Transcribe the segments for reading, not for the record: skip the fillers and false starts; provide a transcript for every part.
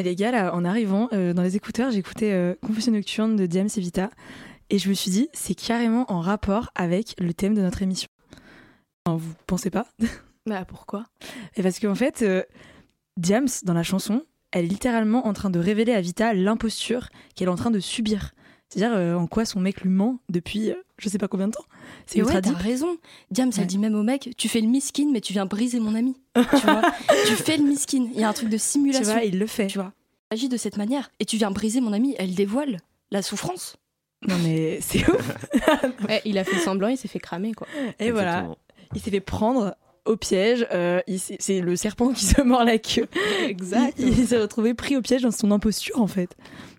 Mais les gars, là, en arrivant, dans les écouteurs, j'écoutais Confusion Nocturne de Diams et Vita. Et je me suis dit, c'est carrément en rapport avec le thème de notre émission. Alors, vous pensez pas? Bah pourquoi? Et parce qu'en fait, Diams, dans la chanson, elle est littéralement en train de révéler à Vita l'imposture qu'elle est en train de subir. C'est-à-dire en quoi son mec lui ment depuis je sais pas combien de temps. C'est ultra deep. T'as raison. Diams, elle dit même au mec, tu fais le miskin, mais tu viens briser mon ami. Tu vois, tu fais le miskin. Il y a un truc de simulation. Tu vois, il le fait. Tu vois, il agit de cette manière. Et tu viens briser mon ami. Elle dévoile la souffrance. Non mais c'est ouf. Ouais, il a fait semblant, il s'est fait cramer quoi. Et voilà, il s'est fait prendre au piège. C'est le serpent qui se mord la queue. Exact. Il s'est retrouvé pris au piège dans son imposture en fait.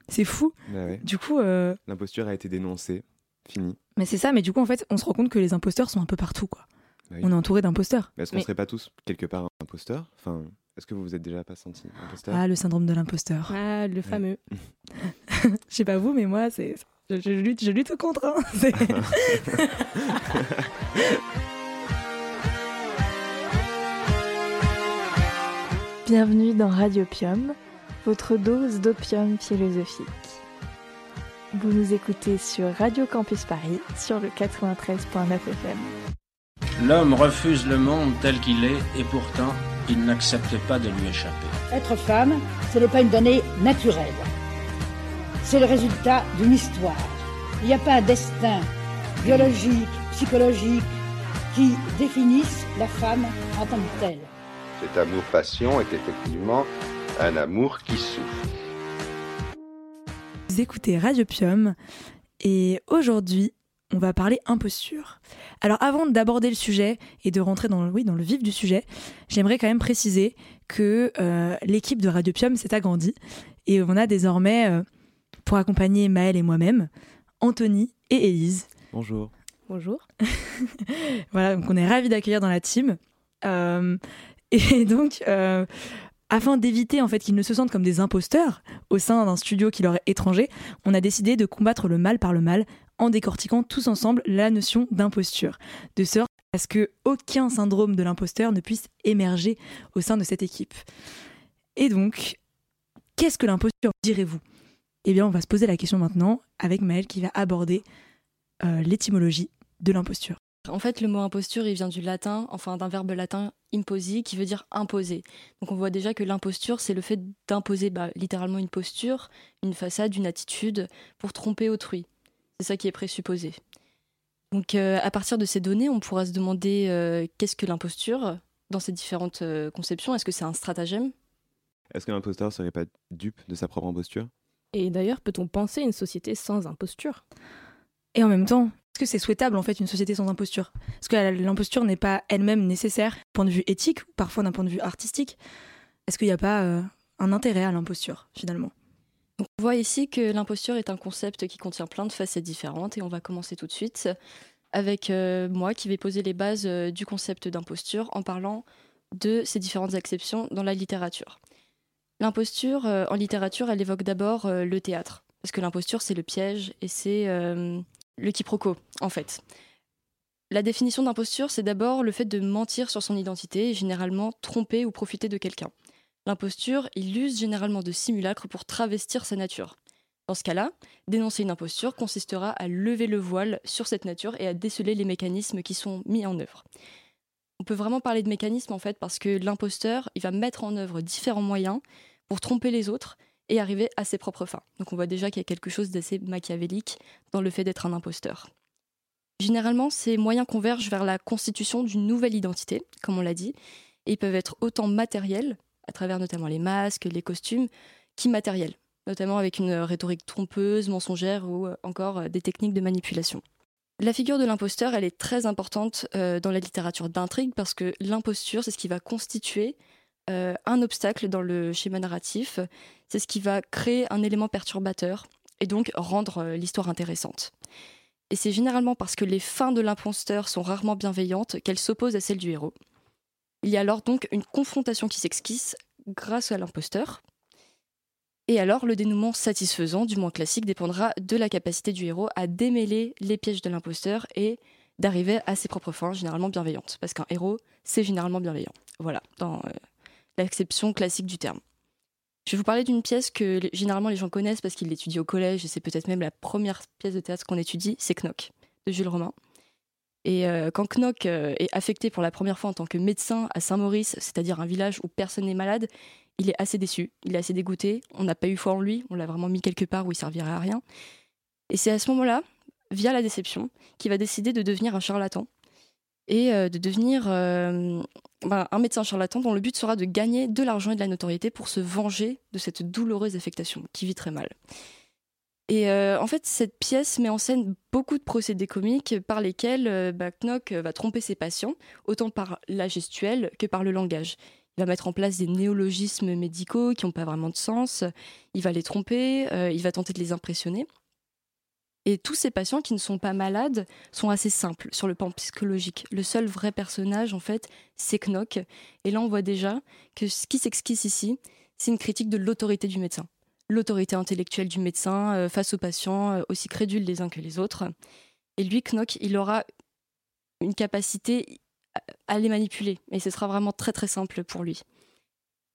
C'est fou. Ah ouais. Du coup, l'imposture a été dénoncée. Fini. Mais c'est ça. Mais du coup, en fait, on se rend compte que les imposteurs sont un peu partout, quoi. Oui. On est entouré d'imposteurs. Mais est-ce qu'on serait pas tous quelque part imposteurs ? Enfin, est-ce que vous vous êtes déjà pas senti imposteur ? Ah, le syndrome de l'imposteur. Ah, le fameux. Je sais pas vous, mais moi, c'est. Je lutte contre. Hein. C'est... Bienvenue dans Radiopium, votre dose d'opium philosophique. Vous nous écoutez sur Radio Campus Paris, sur le 93.9 FM. L'homme refuse le monde tel qu'il est, et pourtant, il n'accepte pas de lui échapper. Être femme, ce n'est pas une donnée naturelle. C'est le résultat d'une histoire. Il n'y a pas un destin biologique, psychologique, qui définisse la femme en tant que telle. Cet amour-passion est effectivement un amour qui souffre. Vous écoutez Radiopium et aujourd'hui, on va parler imposture. Alors avant d'aborder le sujet et de rentrer dans le vif du sujet, j'aimerais quand même préciser que l'équipe de Radiopium s'est agrandie et on a désormais, pour accompagner Maëlle et moi-même, Anthony et Élise. Bonjour. Bonjour. Voilà, donc on est ravis d'accueillir dans la team. Et donc, afin d'éviter en fait, qu'ils ne se sentent comme des imposteurs au sein d'un studio qui leur est étranger, on a décidé de combattre le mal par le mal en décortiquant tous ensemble la notion d'imposture, de sorte à ce qu'aucun syndrome de l'imposteur ne puisse émerger au sein de cette équipe. Et donc, qu'est-ce que l'imposture, direz-vous ? Eh bien, on va se poser la question maintenant avec Maëlle qui va aborder l'étymologie de l'imposture. En fait, le mot imposture, il vient du latin, enfin d'un verbe latin imposi, qui veut dire imposer. Donc on voit déjà que l'imposture, c'est le fait d'imposer littéralement une posture, une façade, une attitude pour tromper autrui. C'est ça qui est présupposé. Donc à partir de ces données, on pourra se demander qu'est-ce que l'imposture dans ses différentes conceptions. Est-ce que c'est un stratagème ? Est-ce que l'imposteur ne serait pas dupe de sa propre imposture ? Et d'ailleurs, peut-on penser une société sans imposture ? Et en même temps, est-ce que c'est souhaitable en fait une société sans imposture ? Est-ce que l'imposture n'est pas elle-même nécessaire d'un point de vue éthique, parfois d'un point de vue artistique ? Est-ce qu'il n'y a pas un intérêt à l'imposture finalement ? Donc, on voit ici que l'imposture est un concept qui contient plein de facettes différentes et on va commencer tout de suite avec moi qui vais poser les bases du concept d'imposture en parlant de ses différentes acceptions dans la littérature. L'imposture en littérature, elle évoque d'abord le théâtre parce que l'imposture c'est le piège et c'est... le quiproquo, en fait. La définition d'imposture, c'est d'abord le fait de mentir sur son identité et généralement tromper ou profiter de quelqu'un. L'imposture, il use généralement de simulacres pour travestir sa nature. Dans ce cas-là, dénoncer une imposture consistera à lever le voile sur cette nature et à déceler les mécanismes qui sont mis en œuvre. On peut vraiment parler de mécanisme, en fait, parce que l'imposteur, il va mettre en œuvre différents moyens pour tromper les autres et arriver à ses propres fins. Donc on voit déjà qu'il y a quelque chose d'assez machiavélique dans le fait d'être un imposteur. Généralement, ces moyens convergent vers la constitution d'une nouvelle identité, comme on l'a dit, et ils peuvent être autant matériels, à travers notamment les masques, les costumes, qu'immatériels, notamment avec une rhétorique trompeuse, mensongère ou encore des techniques de manipulation. La figure de l'imposteur, elle est très importante dans la littérature d'intrigue parce que l'imposture, c'est ce qui va constituer un obstacle dans le schéma narratif, c'est ce qui va créer un élément perturbateur et donc rendre l'histoire intéressante. Et c'est généralement parce que les fins de l'imposteur sont rarement bienveillantes qu'elles s'opposent à celles du héros. Il y a alors donc une confrontation qui s'esquisse grâce à l'imposteur. Et alors le dénouement satisfaisant, du moins classique, dépendra de la capacité du héros à démêler les pièges de l'imposteur et d'arriver à ses propres fins, généralement bienveillantes. Parce qu'un héros, c'est généralement bienveillant. Voilà, dans... l'acception classique du terme. Je vais vous parler d'une pièce que généralement les gens connaissent parce qu'ils l'étudient au collège, et c'est peut-être même la première pièce de théâtre qu'on étudie, c'est Knock, de Jules Romain. Et quand Knock est affecté pour la première fois en tant que médecin à Saint-Maurice, c'est-à-dire un village où personne n'est malade, il est assez déçu, il est assez dégoûté, on n'a pas eu foi en lui, on l'a vraiment mis quelque part où il servirait à rien. Et c'est à ce moment-là, via la déception, qu'il va décider de devenir un charlatan et de devenir un médecin charlatan dont le but sera de gagner de l'argent et de la notoriété pour se venger de cette douloureuse affectation qui vit très mal. Et en fait, cette pièce met en scène beaucoup de procédés comiques par lesquels Knock va tromper ses patients, autant par la gestuelle que par le langage. Il va mettre en place des néologismes médicaux qui n'ont pas vraiment de sens, il va les tromper, il va tenter de les impressionner. Et tous ces patients qui ne sont pas malades sont assez simples sur le plan psychologique. Le seul vrai personnage, en fait, c'est Knock. Et là, on voit déjà que ce qui s'esquisse ici, c'est une critique de l'autorité du médecin. L'autorité intellectuelle du médecin face aux patients, aussi crédules les uns que les autres. Et lui, Knock, il aura une capacité à les manipuler. Et ce sera vraiment très très simple pour lui.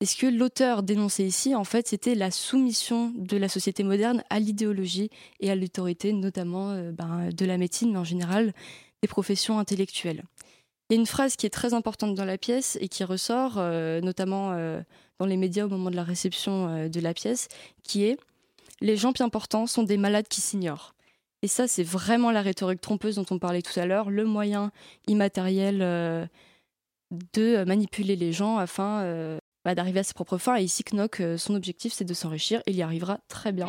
Et ce que l'auteur dénonçait ici, en fait, c'était la soumission de la société moderne à l'idéologie et à l'autorité, notamment de la médecine, mais en général des professions intellectuelles. Il y a une phrase qui est très importante dans la pièce et qui ressort notamment dans les médias au moment de la réception de la pièce, qui est « Les gens bien portants sont des malades qui s'ignorent ». Et ça, c'est vraiment la rhétorique trompeuse dont on parlait tout à l'heure, le moyen immatériel de manipuler les gens afin d'arriver à ses propres fins. Et ici, Knock, son objectif, c'est de s'enrichir. Il y arrivera très bien.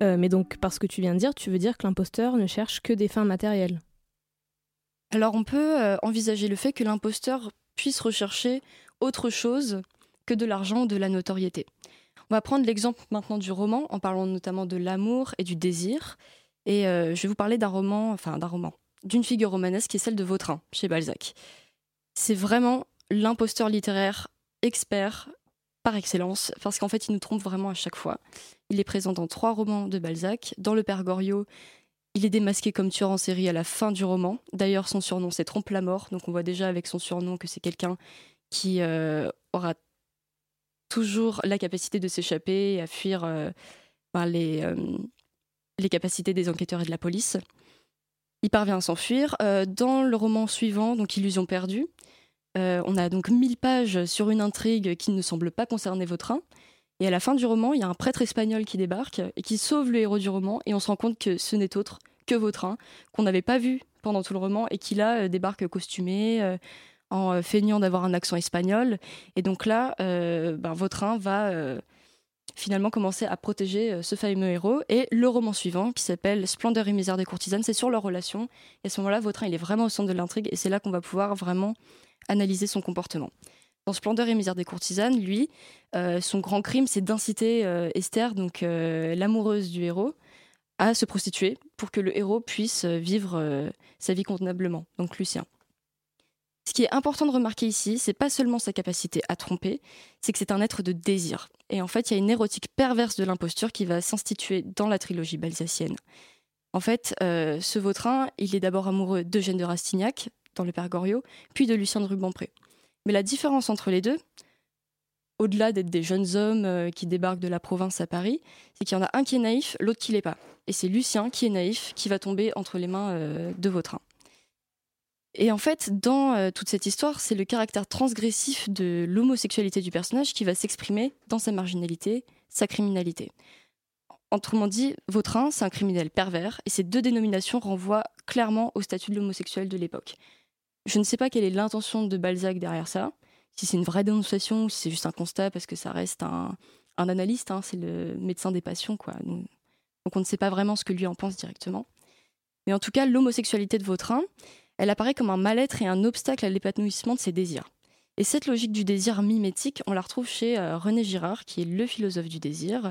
Mais donc, par ce que tu viens de dire, tu veux dire que l'imposteur ne cherche que des fins matérielles? Alors, on peut envisager le fait que l'imposteur puisse rechercher autre chose que de l'argent ou de la notoriété. On va prendre l'exemple maintenant du roman, en parlant notamment de l'amour et du désir. Et je vais vous parler d'une figure romanesque qui est celle de Vautrin, chez Balzac. C'est vraiment l'imposteur littéraire expert par excellence, parce qu'en fait, il nous trompe vraiment à chaque fois. Il est présent dans 3 romans de Balzac. Dans Le Père Goriot, il est démasqué comme tueur en série à la fin du roman. D'ailleurs, son surnom, c'est Trompe-la-Mort. Donc, on voit déjà avec son surnom que c'est quelqu'un qui aura toujours la capacité de s'échapper et à fuir les capacités des enquêteurs et de la police. Il parvient à s'enfuir. Dans le roman suivant, donc Illusion perdue, on a donc 1000 pages sur une intrigue qui ne semble pas concerner Vautrin. Et à la fin du roman, il y a un prêtre espagnol qui débarque et qui sauve le héros du roman. Et on se rend compte que ce n'est autre que Vautrin, qu'on n'avait pas vu pendant tout le roman et qui là débarque costumé, en feignant d'avoir un accent espagnol. Et donc là, Vautrin va finalement commencer à protéger ce fameux héros. Et le roman suivant, qui s'appelle « Splendeur et misère des courtisanes », c'est sur leur relation. Et à ce moment-là, Vautrin, il est vraiment au centre de l'intrigue, et c'est là qu'on va pouvoir vraiment analyser son comportement. Dans « Splendeur et misère des courtisanes », lui, son grand crime, c'est d'inciter Esther, donc l'amoureuse du héros, à se prostituer pour que le héros puisse vivre sa vie convenablement, donc Lucien. Ce qui est important de remarquer ici, c'est pas seulement sa capacité à tromper, c'est que c'est un être de désir. Et en fait, il y a une érotique perverse de l'imposture qui va s'instituer dans la trilogie balsacienne. En fait, ce Vautrin, il est d'abord amoureux d'Eugène de Rastignac, dans Le Père Goriot, puis de Lucien de Rubempré. Mais la différence entre les deux, au-delà d'être des jeunes hommes qui débarquent de la province à Paris, c'est qu'il y en a un qui est naïf, l'autre qui l'est pas. Et c'est Lucien qui est naïf, qui va tomber entre les mains de Vautrin. Et en fait, dans toute cette histoire, c'est le caractère transgressif de l'homosexualité du personnage qui va s'exprimer dans sa marginalité, sa criminalité. Autrement dit, Vautrin, c'est un criminel pervers, et ces 2 dénominations renvoient clairement au statut de l'homosexuel de l'époque. Je ne sais pas quelle est l'intention de Balzac derrière ça, si c'est une vraie dénonciation ou si c'est juste un constat, parce que ça reste un analyste, c'est le médecin des passions, quoi. Donc on ne sait pas vraiment ce que lui en pense directement. Mais en tout cas, l'homosexualité de Vautrin, elle apparaît comme un mal-être et un obstacle à l'épanouissement de ses désirs. Et cette logique du désir mimétique, on la retrouve chez René Girard, qui est le philosophe du désir.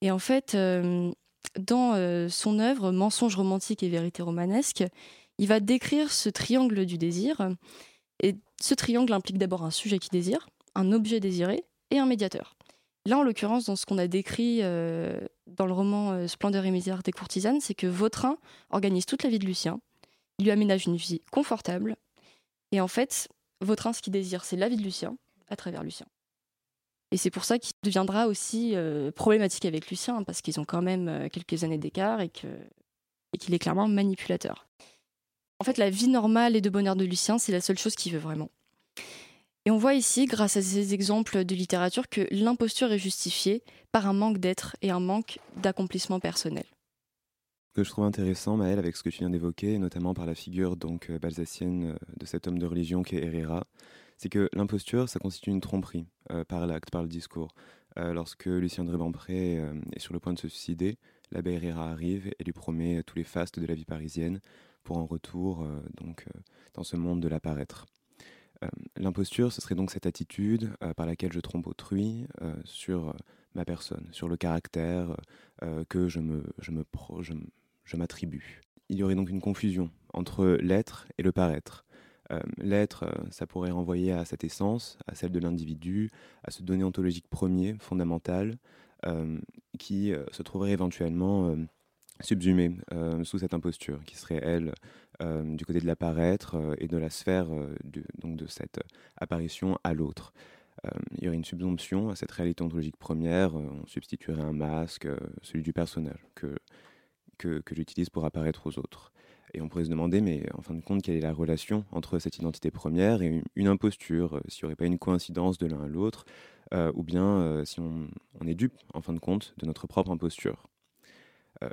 Et en fait, dans son œuvre « Mensonges romantiques et vérités romanesques », il va décrire ce triangle du désir. Et ce triangle implique d'abord un sujet qui désire, un objet désiré et un médiateur. Là, en l'occurrence, dans ce qu'on a décrit dans le roman « Splendeur et misère des courtisanes », c'est que Vautrin organise toute la vie de Lucien. il lui aménage une vie confortable. Et en fait, Vautrin, ce qu'il désire, c'est la vie de Lucien, à travers Lucien. Et c'est pour ça qu'il deviendra aussi problématique avec Lucien, hein, parce qu'ils ont quand même quelques années d'écart et qu'il est clairement manipulateur. En fait, la vie normale et de bonheur de Lucien, c'est la seule chose qu'il veut vraiment. Et on voit ici, grâce à ces exemples de littérature, que l'imposture est justifiée par un manque d'être et un manque d'accomplissement personnel. Ce que je trouve intéressant, Maëlle, avec ce que tu viens d'évoquer, notamment par la figure donc balsacienne de cet homme de religion qu'est Herrera, c'est que l'imposture, ça constitue une tromperie par l'acte, par le discours. Lorsque Lucien de Rubempré est sur le point de se suicider, l'abbé Herrera arrive et lui promet tous les fastes de la vie parisienne pour un retour dans ce monde de l'apparaître. L'imposture, ce serait donc cette attitude par laquelle je trompe autrui sur ma personne, sur le caractère que je m'attribue. Il y aurait donc une confusion entre l'être et le paraître. L'être, ça pourrait renvoyer à cette essence, à celle de l'individu, à ce donné ontologique premier, fondamental, qui se trouverait éventuellement subsumée sous cette imposture, qui serait, elle, du côté de l'apparaître et de la sphère de cette apparition à l'autre. Il y aurait une subsomption à cette réalité ontologique première, on substituerait un masque, celui du personnage, que j'utilise pour apparaître aux autres. Et on pourrait se demander, mais en fin de compte, quelle est la relation entre cette identité première et une imposture, s'il n'y aurait pas une coïncidence de l'un à l'autre, ou bien si on est dupe, en fin de compte, de notre propre imposture.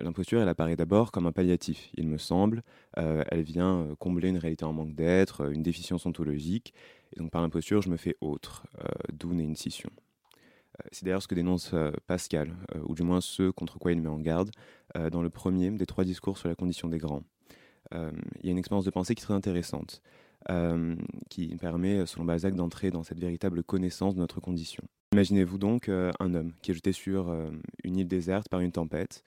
L'imposture, elle apparaît d'abord comme un palliatif, il me semble. Elle vient combler une réalité en manque d'être, une déficience ontologique. Et donc par l'imposture, je me fais autre, d'où naît une scission. C'est d'ailleurs ce que dénonce Pascal, ou du moins ce contre quoi il met en garde, dans le premier des trois discours sur la condition des grands. Il y a une expérience de pensée qui est très intéressante, qui permet, selon Balzac, d'entrer dans cette véritable connaissance de notre condition. Imaginez-vous donc un homme qui est jeté sur une île déserte par une tempête.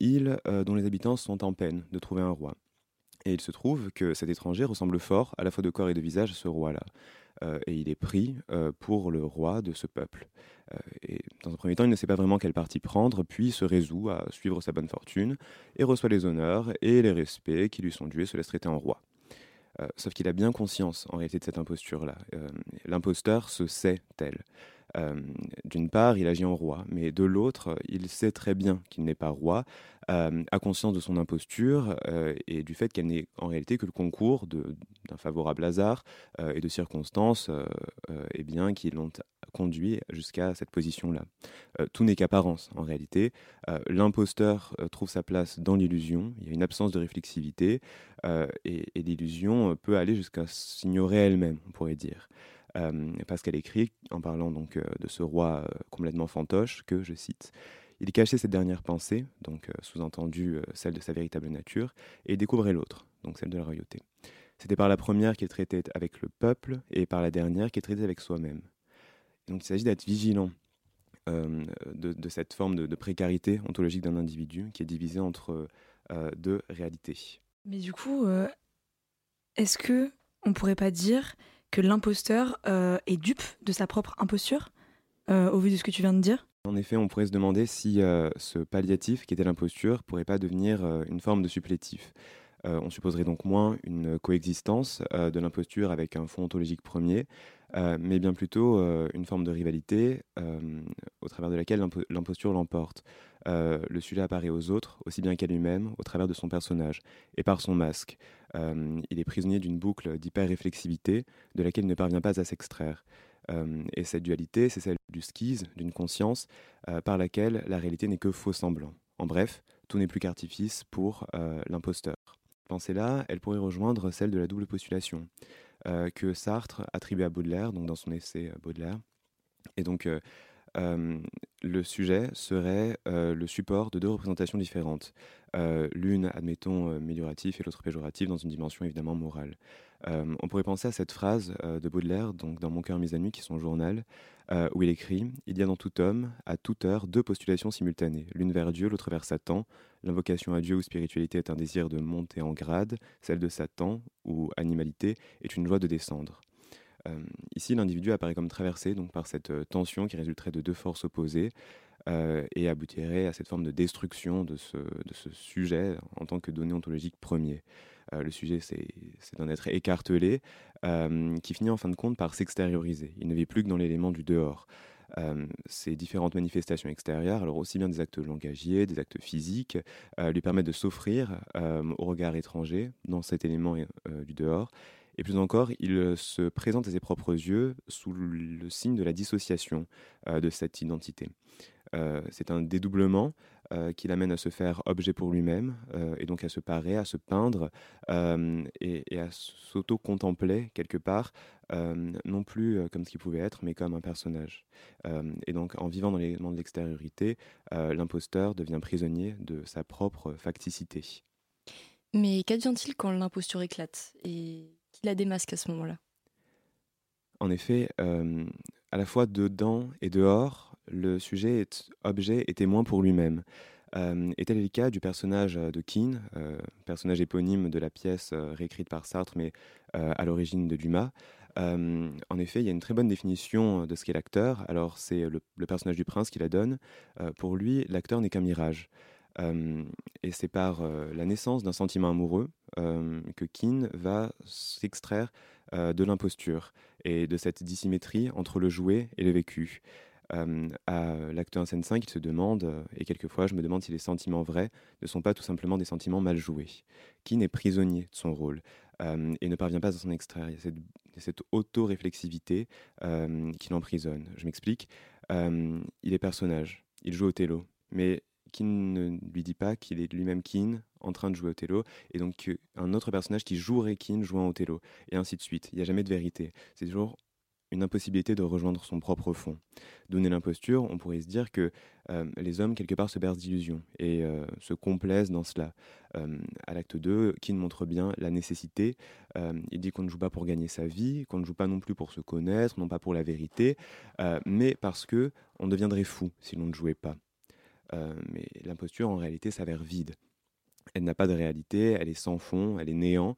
Île dont les habitants sont en peine de trouver un roi. Et il se trouve que cet étranger ressemble fort, à la fois de corps et de visage, à ce roi-là. Et il est pris pour le roi de ce peuple. Et dans un premier temps, il ne sait pas vraiment quel parti prendre, puis se résout à suivre sa bonne fortune, et reçoit les honneurs et les respects qui lui sont dus et se laisse traiter en roi. Sauf qu'il a bien conscience, en réalité, de cette imposture-là. L'imposteur se sait tel. D'une part, il agit en roi, mais de l'autre, il sait très bien qu'il n'est pas roi, a conscience de son imposture et du fait qu'elle n'est en réalité que le concours d'un favorable hasard et de circonstances qui l'ont conduit jusqu'à cette position-là. Tout n'est qu'apparence, en réalité. L'imposteur trouve sa place dans l'illusion, il y a une absence de réflexivité, et l'illusion peut aller jusqu'à s'ignorer elle-même, on pourrait dire. Pascal écrit, en parlant donc de ce roi complètement fantoche, que, je cite, « Il cachait cette dernière pensée, donc sous-entendu celle de sa véritable nature, et il découvrait l'autre, donc celle de la royauté. C'était par la première qu'il traitait avec le peuple, et par la dernière qu'il traitait avec soi-même. » Donc il s'agit d'être vigilant de cette forme de précarité ontologique d'un individu qui est divisé entre deux réalités. Mais du coup, est-ce qu'on ne pourrait pas dire que l'imposteur est dupe de sa propre imposture, au vu de ce que tu viens de dire? En effet, on pourrait se demander si ce palliatif qui était l'imposture ne pourrait pas devenir une forme de supplétif. On supposerait donc moins une coexistence de l'imposture avec un fond ontologique premier, mais bien plutôt une forme de rivalité au travers de laquelle l'imposture l'emporte. Le sujet apparaît aux autres, aussi bien qu'à lui-même, au travers de son personnage et par son masque. Il est prisonnier d'une boucle d'hyper-réflexivité de laquelle il ne parvient pas à s'extraire. Et cette dualité, c'est celle du schise, d'une conscience, par laquelle la réalité n'est que faux semblant. En bref, tout n'est plus qu'artifice pour l'imposteur. Pensée-là, elle pourrait rejoindre celle de la double postulation que Sartre attribue à Baudelaire, donc dans son essai Baudelaire. Et donc, le sujet serait le support de deux représentations différentes. L'une, admettons, améliorative et l'autre péjorative dans une dimension évidemment morale. On pourrait penser à cette phrase de Baudelaire, donc dans Mon cœur mis à nu, qui est son journal, où il écrit « Il y a dans tout homme, à toute heure, deux postulations simultanées, l'une vers Dieu, l'autre vers Satan. L'invocation à Dieu ou spiritualité est un désir de monter en grade, celle de Satan ou animalité est une joie de descendre. » Ici, l'individu apparaît comme traversé donc, par cette tension qui résulterait de deux forces opposées. et aboutirait à cette forme de destruction de ce sujet en tant que donné ontologique premier. Le sujet, c'est d'un être écartelé qui finit en fin de compte par s'extérioriser. Il ne vit plus que dans l'élément du dehors. Ces différentes manifestations extérieures, alors aussi bien des actes langagiers, des actes physiques, lui permettent de s'offrir au regard étranger dans cet élément du dehors. Et plus encore, il se présente à ses propres yeux sous le signe de la dissociation de cette identité. C'est un dédoublement qui l'amène à se faire objet pour lui-même et donc à se parer, à se peindre et à s'auto-contempler quelque part, non plus comme ce qu'il pouvait être, mais comme un personnage. Et donc, en vivant dans l'élément de l'extériorité, l'imposteur devient prisonnier de sa propre facticité. Mais qu'advient-il quand l'imposture éclate et qu'il la démasque à ce moment-là ? En effet, à la fois dedans et dehors, le sujet est objet et témoin pour lui-même. Et tel est le cas du personnage de Keane, personnage éponyme de la pièce réécrite par Sartre, mais à l'origine de Dumas. En effet, il y a une très bonne définition de ce qu'est l'acteur. Alors, c'est le personnage du prince qui la donne. Pour lui, l'acteur n'est qu'un mirage. Et c'est par la naissance d'un sentiment amoureux que Keane va s'extraire de l'imposture et de cette dissymétrie entre le joué et le vécu. À l'acte 1 scène 5, il se demande, et quelquefois je me demande si les sentiments vrais ne sont pas tout simplement des sentiments mal joués. Keane est prisonnier de son rôle et ne parvient pas à s'en extraire. Il y a cette auto-réflexivité qui l'emprisonne. Je m'explique, il est personnage, il joue Othello, mais Keane ne lui dit pas qu'il est lui-même Keane en train de jouer Othello, et donc un autre personnage qui jouerait Keane jouant Othello, et ainsi de suite. Il n'y a jamais de vérité, c'est toujours une impossibilité de rejoindre son propre fond. Donner l'imposture, on pourrait se dire que les hommes, quelque part, se bercent d'illusions et se complaisent dans cela. À l'acte 2, Keane montre bien la nécessité. Il dit qu'on ne joue pas pour gagner sa vie, qu'on ne joue pas non plus pour se connaître, non pas pour la vérité, mais parce qu'on deviendrait fou si l'on ne jouait pas. Mais l'imposture, en réalité, s'avère vide. Elle n'a pas de réalité, elle est sans fond, elle est néant.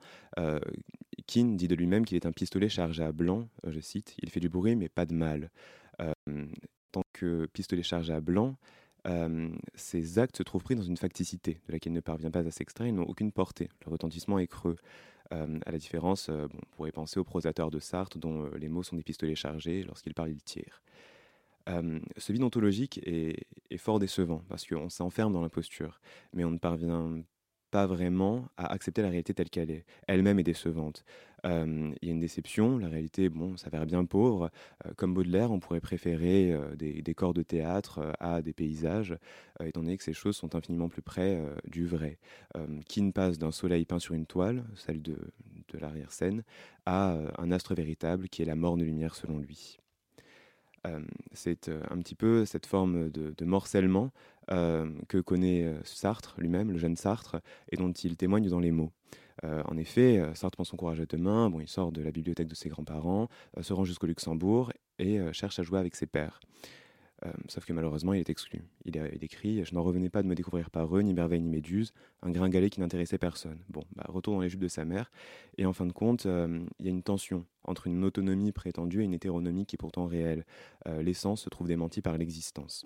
Keane dit de lui-même qu'il est un pistolet chargé à blanc, je cite, « Il fait du bruit, mais pas de mal. ». Tant que pistolet chargé à blanc, ses actes se trouvent pris dans une facticité de laquelle il ne parvient pas à s'extraire, ils n'ont aucune portée. Le retentissement est creux. À la différence, on pourrait penser au prosateur de Sartre, dont les mots sont des pistolets chargés, lorsqu'il parle, il tire. Ce vide ontologique est fort décevant, parce qu'on s'enferme dans l'imposture, mais on ne parvient pas vraiment à accepter la réalité telle qu'elle est. Elle-même est décevante. Il y a une déception, la réalité s'avère bien pauvre. Comme Baudelaire, on pourrait préférer des décors de théâtre à des paysages, étant donné que ces choses sont infiniment plus près du vrai. Keane passe d'un soleil peint sur une toile, celle de l'arrière-scène, à un astre véritable qui est la morne lumière selon lui. C'est un petit peu cette forme de morcellement que connaît Sartre lui-même, le jeune Sartre, et dont il témoigne dans les mots. En effet, Sartre prend son courage à deux mains, il sort de la bibliothèque de ses grands-parents, se rend jusqu'au Luxembourg et cherche à jouer avec ses pairs. Sauf que malheureusement, il est exclu. Il écrit « Je n'en revenais pas de me découvrir par eux, ni merveille ni méduse, un gringalet qui n'intéressait personne. » Retour dans les jupes de sa mère. Et en fin de compte, il y a une tension entre une autonomie prétendue et une hétéronomie qui est pourtant réelle. L'essence se trouve démentie par l'existence.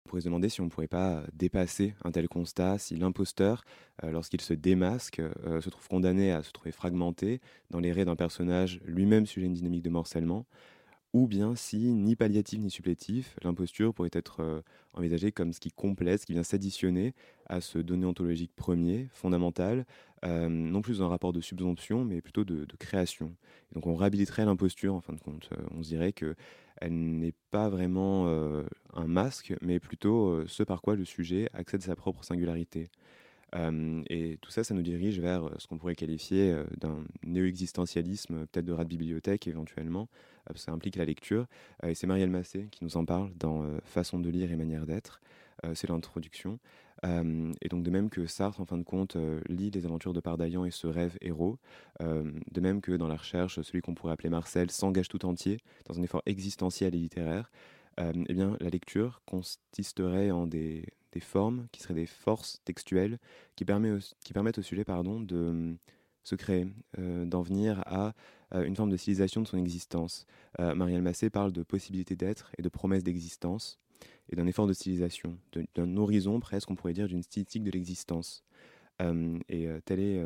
On pourrait se demander si on ne pourrait pas dépasser un tel constat, si l'imposteur, lorsqu'il se démasque, se trouve condamné à se trouver fragmenté dans les raies d'un personnage lui-même sujet à une dynamique de morcellement, ou bien si, ni palliatif ni supplétif, l'imposture pourrait être envisagée comme ce qui complète, ce qui vient s'additionner à ce donné ontologique premier, fondamental, non plus d'un rapport de subsomption, mais plutôt de création. Et donc on réhabiliterait l'imposture, en fin de compte. On se dirait que elle n'est pas vraiment un masque, mais plutôt ce par quoi le sujet accède à sa propre singularité. Et tout ça, ça nous dirige vers ce qu'on pourrait qualifier d'un néo-existentialisme, peut-être de rat de bibliothèque éventuellement, ça implique la lecture. Et c'est Marielle Massé qui nous en parle dans « Façon de lire et manière d'être », c'est l'introduction. Et donc de même que Sartre, en fin de compte, lit les aventures de Pardaillan et se rêve héros, de même que dans la recherche, celui qu'on pourrait appeler Marcel s'engage tout entier dans un effort existentiel et littéraire, eh bien, la lecture consisterait en des formes qui seraient des forces textuelles qui permettent au sujet de se créer, d'en venir à une forme de civilisation de son existence. Marielle Massé parle de possibilité d'être et de promesse d'existence et d'un effort de civilisation, d'un horizon presque, on pourrait dire, d'une stylistique de l'existence. Et tel est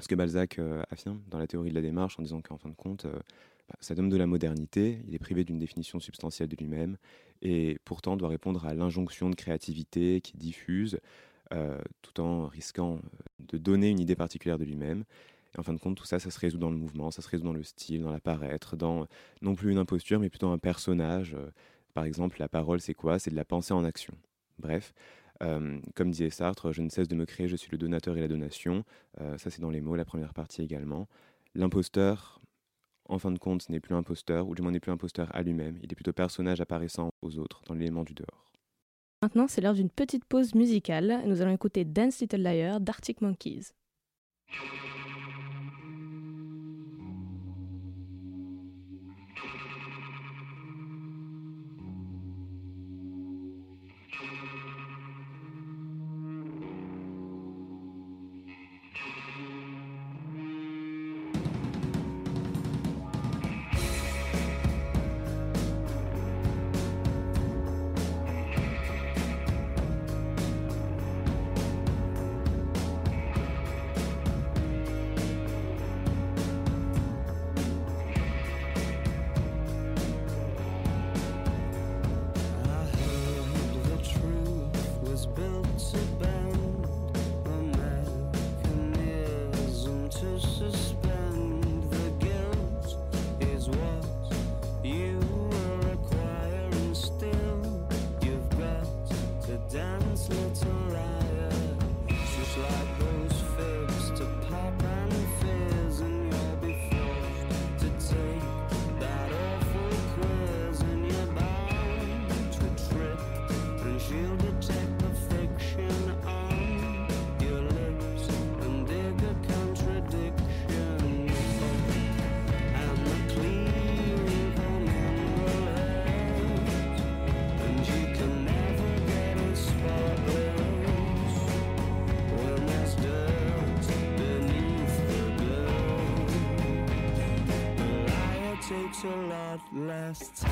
ce que Balzac affirme dans la théorie de la démarche en disant qu'en fin de compte, cet homme de la modernité, il est privé d'une définition substantielle de lui-même et pourtant doit répondre à l'injonction de créativité qui diffuse tout en risquant de donner une idée particulière de lui-même. Et en fin de compte, tout ça, ça se résout dans le mouvement, ça se résout dans le style, dans l'apparaître, dans non plus une imposture, mais plutôt un personnage. Par exemple, la parole, c'est quoi ? C'est de la pensée en action. Bref, comme disait Sartre, « Je ne cesse de me créer, je suis le donateur et la donation ». Ça, c'est dans les mots, la première partie également. L'imposteur, en fin de compte, n'est plus imposteur, ou du moins n'est plus imposteur à lui-même. Il est plutôt personnage apparaissant aux autres, dans l'élément du dehors. Maintenant, c'est l'heure d'une petite pause musicale. Nous allons écouter « Dance Little Liar » d'Arctic Monkeys. Takes a lot less time.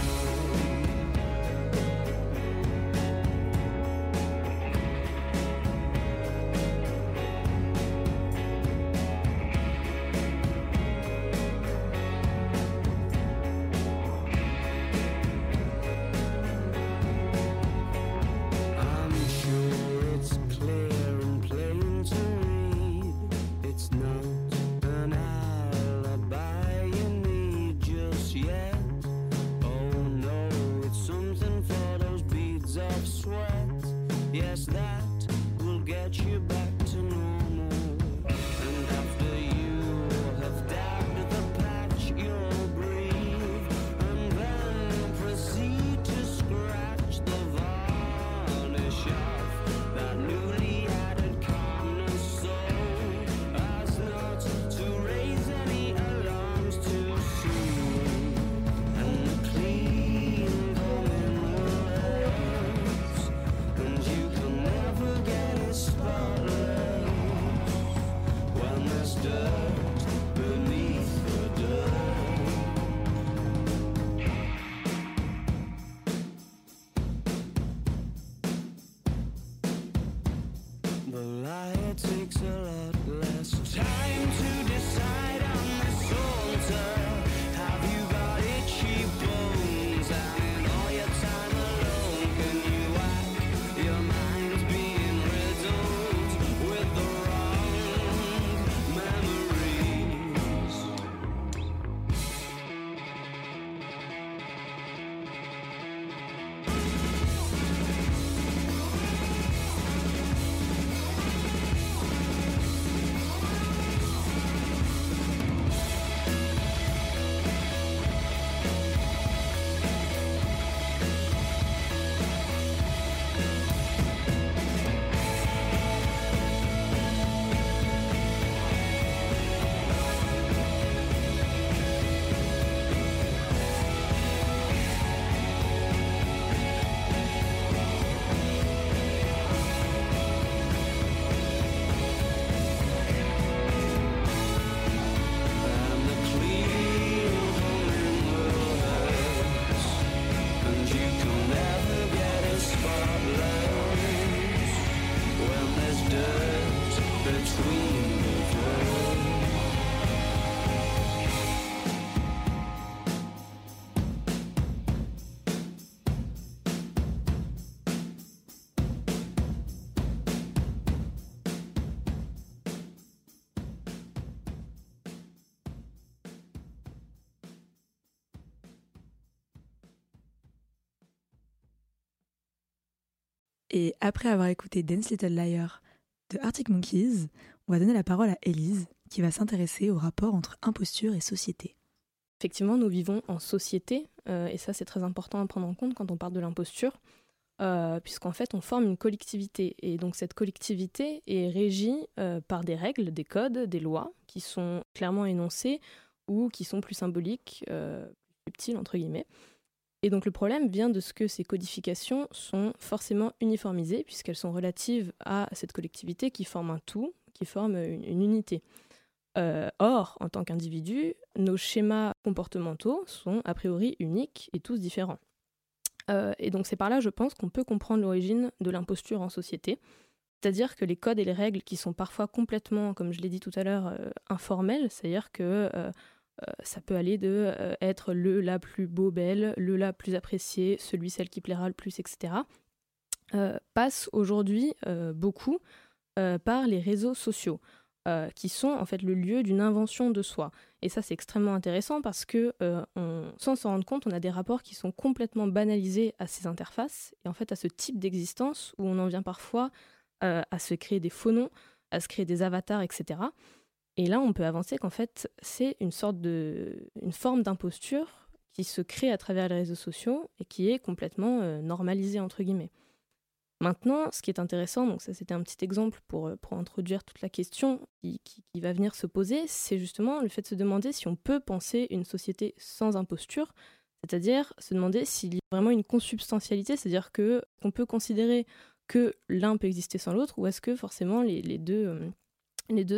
Et après avoir écouté Dance Little Liar de Arctic Monkeys, on va donner la parole à Élise, qui va s'intéresser au rapport entre imposture et société. Effectivement, nous vivons en société, et ça c'est très important à prendre en compte quand on parle de l'imposture, puisqu'en fait on forme une collectivité, et donc cette collectivité est régie par des règles, des codes, des lois, qui sont clairement énoncées, ou qui sont plus symboliques, subtiles entre guillemets. Et donc le problème vient de ce que ces codifications sont forcément uniformisées, puisqu'elles sont relatives à cette collectivité qui forme un tout, qui forme une unité. Or, en tant qu'individu, nos schémas comportementaux sont a priori uniques et tous différents. Et donc c'est par là, je pense, qu'on peut comprendre l'origine de l'imposture en société. C'est-à-dire que les codes et les règles qui sont parfois complètement, comme je l'ai dit tout à l'heure, informels, c'est-à-dire que ça peut aller de être la plus beau, belle, la plus appréciée, celui, celle qui plaira le plus, etc., passe aujourd'hui beaucoup par les réseaux sociaux. Qui sont en fait le lieu d'une invention de soi. Et ça, c'est extrêmement intéressant parce que, sans s'en rendre compte, on a des rapports qui sont complètement banalisés à ces interfaces et en fait à ce type d'existence où on en vient parfois à se créer des faux noms, à se créer des avatars, etc. Et là, on peut avancer qu'en fait, c'est une forme d'imposture qui se crée à travers les réseaux sociaux et qui est complètement normalisée, entre guillemets. Maintenant, ce qui est intéressant, donc ça c'était un petit exemple pour introduire toute la question qui va venir se poser, c'est justement le fait de se demander si on peut penser une société sans imposture, c'est-à-dire se demander s'il y a vraiment une consubstantialité, c'est-à-dire qu'on peut considérer que l'un peut exister sans l'autre, ou est-ce que forcément les deux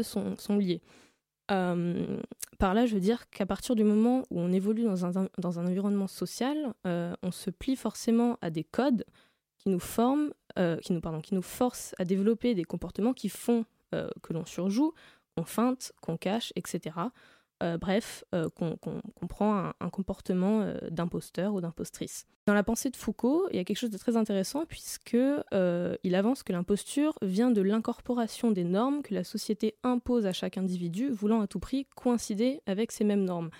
sont liés. Par là, je veux dire qu'à partir du moment où on évolue dans un environnement social, on se plie forcément à des codes qui nous forcent à développer des comportements qui font que l'on surjoue, qu'on feinte, qu'on cache, etc. Qu'on prend un comportement d'imposteur ou d'impostrice. Dans la pensée de Foucault, il y a quelque chose de très intéressant puisque il avance que l'imposture vient de l'incorporation des normes que la société impose à chaque individu, voulant à tout prix coïncider avec ces mêmes normes.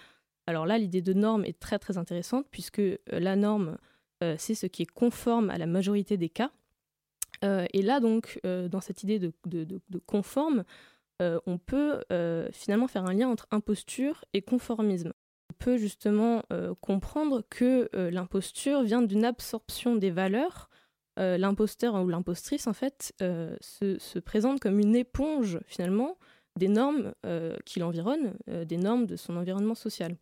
Alors là, l'idée de norme est très très intéressante puisque la norme c'est ce qui est conforme à la majorité des cas. Et là, donc, dans cette idée de conforme, on peut finalement faire un lien entre imposture et conformisme. On peut justement comprendre que l'imposture vient d'une absorption des valeurs. L'imposteur ou l'impostrice, en fait, se présente comme une éponge, finalement, des normes qui l'environnent, des normes de son environnement social.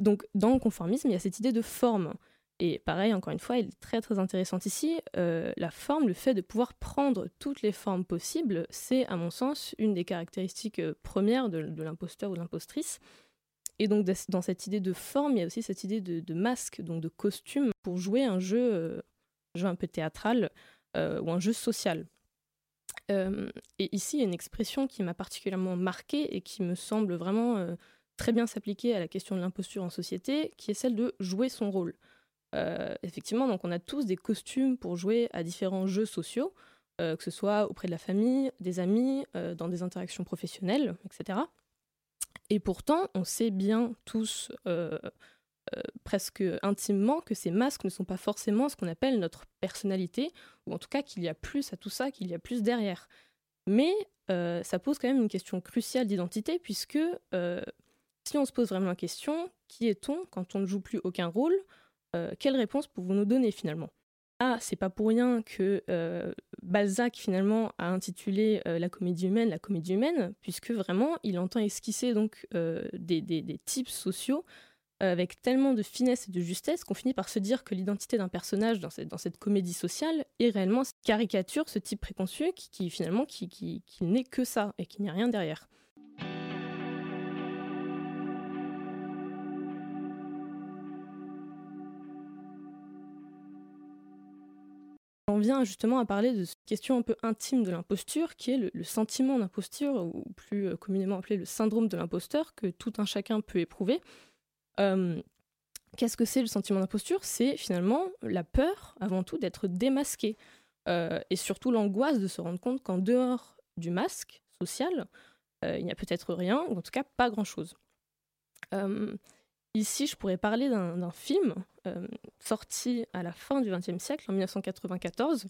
Donc, dans le conformisme, il y a cette idée de forme. Et pareil, encore une fois, elle est très très intéressante ici. La forme, le fait de pouvoir prendre toutes les formes possibles, c'est, à mon sens, une des caractéristiques premières de l'imposteur ou de l'impostrice. Et donc, dans cette idée de forme, il y a aussi cette idée de masque, donc de costume, pour jouer un jeu un peu théâtral ou un jeu social. Et ici, il y a une expression qui m'a particulièrement marquée et qui me semble vraiment... très bien s'appliquer à la question de l'imposture en société, qui est celle de jouer son rôle. Effectivement, donc on a tous des costumes pour jouer à différents jeux sociaux, que ce soit auprès de la famille, des amis, dans des interactions professionnelles, etc. Et pourtant, on sait bien tous, presque intimement, que ces masques ne sont pas forcément ce qu'on appelle notre personnalité, ou en tout cas qu'il y a plus à tout ça, qu'il y a plus derrière. Mais ça pose quand même une question cruciale d'identité, puisque... si on se pose vraiment la question, qui est-on quand on ne joue plus aucun rôle, quelle réponse pouvons-nous donner finalement ? Ah, c'est pas pour rien que Balzac finalement a intitulé la comédie humaine, puisque vraiment il entend esquisser donc des types sociaux avec tellement de finesse et de justesse qu'on finit par se dire que l'identité d'un personnage dans cette comédie sociale est réellement cette caricature, ce type préconçu qui finalement n'est que ça et qui n'y a rien derrière. On vient justement à parler de cette question un peu intime de l'imposture, qui est le sentiment d'imposture, ou plus communément appelé le syndrome de l'imposteur, que tout un chacun peut éprouver. Qu'est-ce que c'est le sentiment d'imposture ? C'est finalement la peur, avant tout, d'être démasqué, et surtout l'angoisse de se rendre compte qu'en dehors du masque social, il n'y a peut-être rien, ou en tout cas pas grand-chose. Ici, je pourrais parler d'un film sorti à la fin du XXe siècle, en 1994,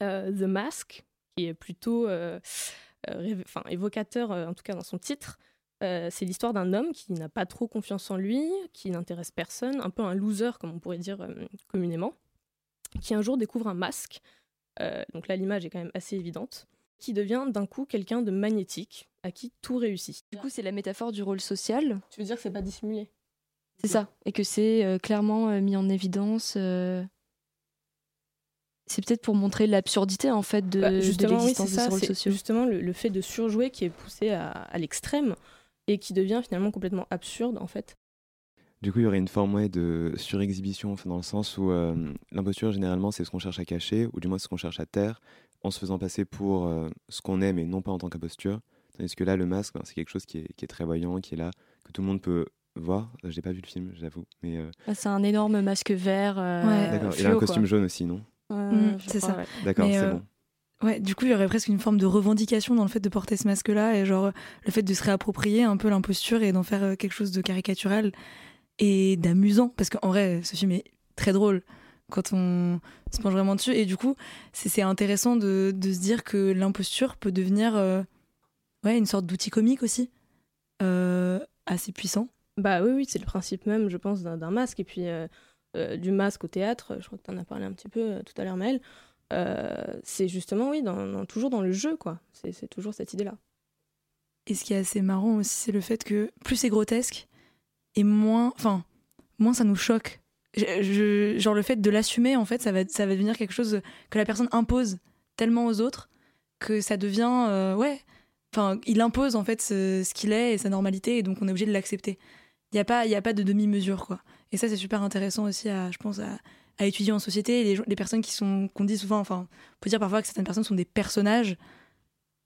The Mask, qui est plutôt évocateur, en tout cas dans son titre. C'est l'histoire d'un homme qui n'a pas trop confiance en lui, qui n'intéresse personne, un peu un loser, comme on pourrait dire communément, qui un jour découvre un masque, donc là l'image est quand même assez évidente, qui devient d'un coup quelqu'un de magnétique, à qui tout réussit. Du coup, c'est la métaphore du rôle social. Tu veux dire que c'est pas dissimulé ? C'est ça, et que c'est clairement mis en évidence. C'est peut-être pour montrer l'absurdité en fait de, de l'existence de ces rôles sociaux. Justement, le fait de surjouer qui est poussé à l'extrême et qui devient finalement complètement absurde en fait. Du coup, il y aurait une forme de surexhibition, enfin, dans le sens où l'imposture généralement c'est ce qu'on cherche à cacher, ou du moins ce qu'on cherche à taire, en se faisant passer pour ce qu'on est, mais non pas en tant qu'imposture. Tandis que là, le masque, c'est quelque chose qui est très voyant, qui est là, que tout le monde peut voir. Je n'ai pas vu le film, j'avoue. Mais, c'est un énorme masque vert. D'accord. Fluo, il a un costume jaune aussi, non ? C'est ça. Ouais. D'accord, mais, c'est bon. Ouais, du coup, il y aurait presque une forme de revendication dans le fait de porter ce masque-là et genre le fait de se réapproprier un peu l'imposture et d'en faire quelque chose de caricatural et d'amusant. Parce qu'en vrai, ce film est très drôle quand on se penche vraiment dessus. Et du coup, c'est intéressant de se dire que l'imposture peut devenir une sorte d'outil comique aussi, assez puissant. Bah oui, c'est le principe même, je pense, d'un masque. Et puis... du masque au théâtre, je crois que tu en as parlé un petit peu tout à l'heure, Maëlle, c'est justement, oui, toujours dans le jeu, quoi. C'est toujours cette idée-là. Et ce qui est assez marrant aussi, c'est le fait que plus c'est grotesque, et moins ça nous choque. Genre le fait de l'assumer, en fait, ça va devenir quelque chose que la personne impose tellement aux autres que ça devient... il impose, en fait, ce qu'il est et sa normalité, et donc on est obligé de l'accepter. Il n'y a pas de demi-mesure, quoi. Et ça, c'est super intéressant aussi, je pense, à étudier en société. Les personnes qu'on dit souvent, on peut dire parfois que certaines personnes sont des personnages